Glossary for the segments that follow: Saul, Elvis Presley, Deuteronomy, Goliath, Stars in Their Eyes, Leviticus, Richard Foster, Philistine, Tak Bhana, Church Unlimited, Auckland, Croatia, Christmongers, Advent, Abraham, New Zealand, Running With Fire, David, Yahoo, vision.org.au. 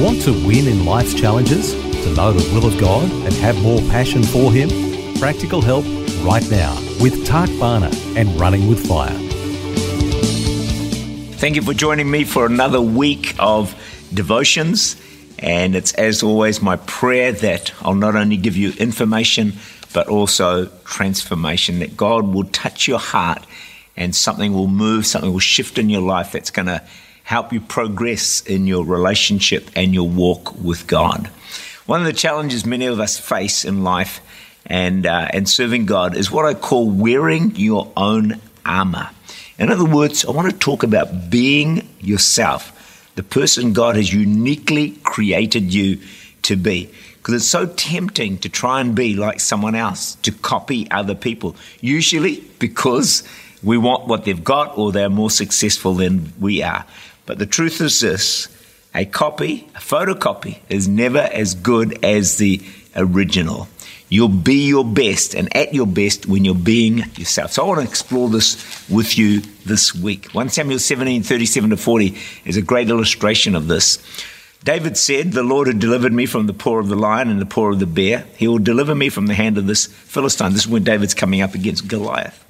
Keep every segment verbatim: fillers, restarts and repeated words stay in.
Want to win in life's challenges? To know the will of God and have more passion for Him? Practical help right now with Tak Bhana and Running With Fire. Thank you for joining me for another week of devotions. And it's, as always, my prayer that I'll not only give you information, but also transformation, that God will touch your heart and something will move, something will shift in your life that's going to help you progress in your relationship and your walk with God. One of the challenges many of us face in life and uh, and serving God is what I call wearing your own armor. In other words, I want to talk about being yourself, the person God has uniquely created you to be. Because it's so tempting to try and be like someone else, to copy other people, usually because we want what they've got or they're more successful than we are. But the truth is this, a copy, a photocopy, is never as good as the original. You'll be your best and at your best when you're being yourself. So I want to explore this with you this week. First Samuel seventeen, thirty-seven to forty is a great illustration of this. David said, "The Lord had delivered me from the paw of the lion and the paw of the bear. He will deliver me from the hand of this Philistine." This is when David's coming up against Goliath.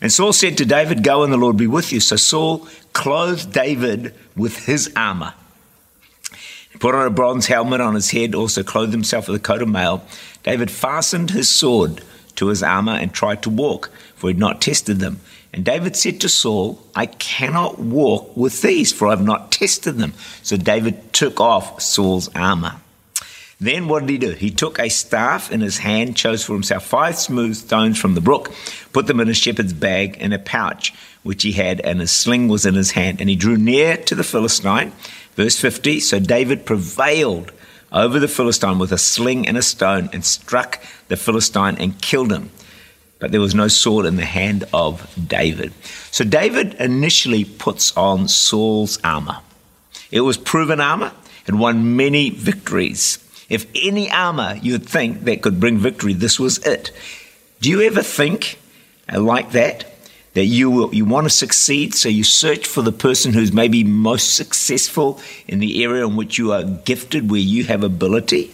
And Saul said to David, "Go and the Lord be with you." So Saul clothed David with his armor. He put on a bronze helmet on his head, also clothed himself with a coat of mail. David fastened his sword to his armor and tried to walk, for he had not tested them. And David said to Saul, "I cannot walk with these, for I have not tested them." So David took off Saul's armor. Then what did he do? He took a staff in his hand, chose for himself five smooth stones from the brook, put them in a shepherd's bag in a pouch which he had, and his sling was in his hand. And he drew near to the Philistine. Verse fifty, so David prevailed over the Philistine with a sling and a stone and struck the Philistine and killed him. But there was no sword in the hand of David. So David initially puts on Saul's armor. It was proven armor and won many victories. If any armor you'd think that could bring victory, this was it. Do you ever think like that? That you will, you want to succeed, so you search for the person who's maybe most successful in the area in which you are gifted, where you have ability,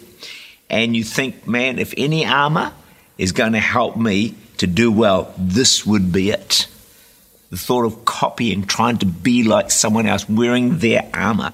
and you think, man, if any armor is going to help me to do well, this would be it. The thought of copying, trying to be like someone else, wearing their armor.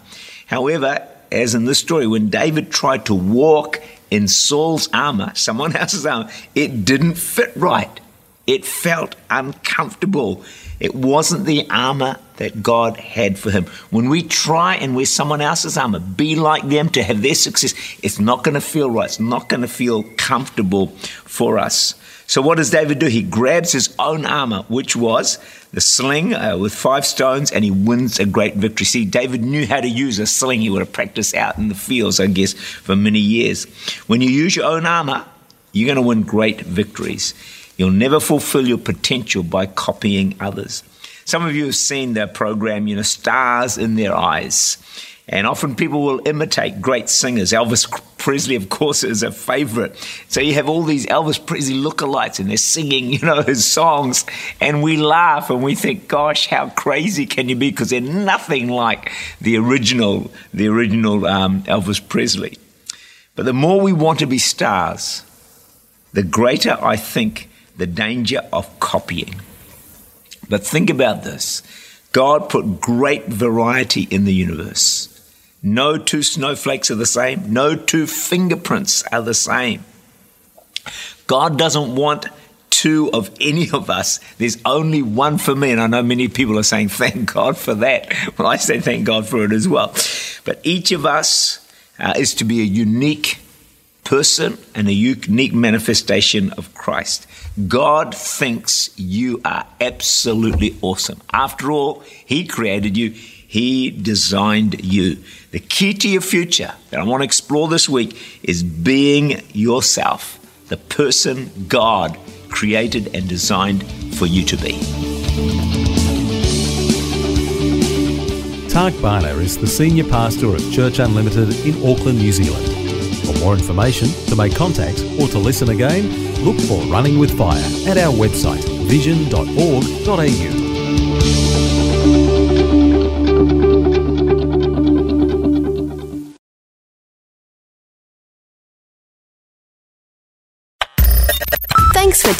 However, as in this story, when David tried to walk in Saul's armor, someone else's armor, it didn't fit right. It felt uncomfortable. It wasn't the armor that God had for him. When we try and wear someone else's armor, be like them to have their success, it's not going to feel right. It's not going to feel comfortable for us. So what does David do? He grabs his own armor, which was the sling uh, with five stones, and he wins a great victory. See, David knew how to use a sling. He would have practiced out in the fields, I guess, for many years. When you use your own armor, you're going to win great victories. You'll never fulfill your potential by copying others. Some of you have seen the program, you know, Stars in Their Eyes. And often people will imitate great singers. Elvis Presley, of course, is a favorite. So you have all these Elvis Presley lookalikes and they're singing, you know, his songs. And we laugh and we think, gosh, how crazy can you be? Because they're nothing like the original, the original um, Elvis Presley. But the more we want to be stars, the greater, I think, the danger of copying. But think about this. God put great variety in the universe. No two snowflakes are the same. No two fingerprints are the same. God doesn't want two of any of us. There's only one for me. And I know many people are saying, thank God for that. Well, I say thank God for it as well. But each of us uh, is to be a unique person and a unique manifestation of Christ. God thinks you are absolutely awesome. After all, He created you. He designed you. The key to your future that I want to explore this week is being yourself, the person God created and designed for you to be. Tak Bhana is the Senior Pastor at Church Unlimited in Auckland, New Zealand. For more information, to make contact or to listen again, look for Running With Fire at our website, vision dot org dot a u. Thanks for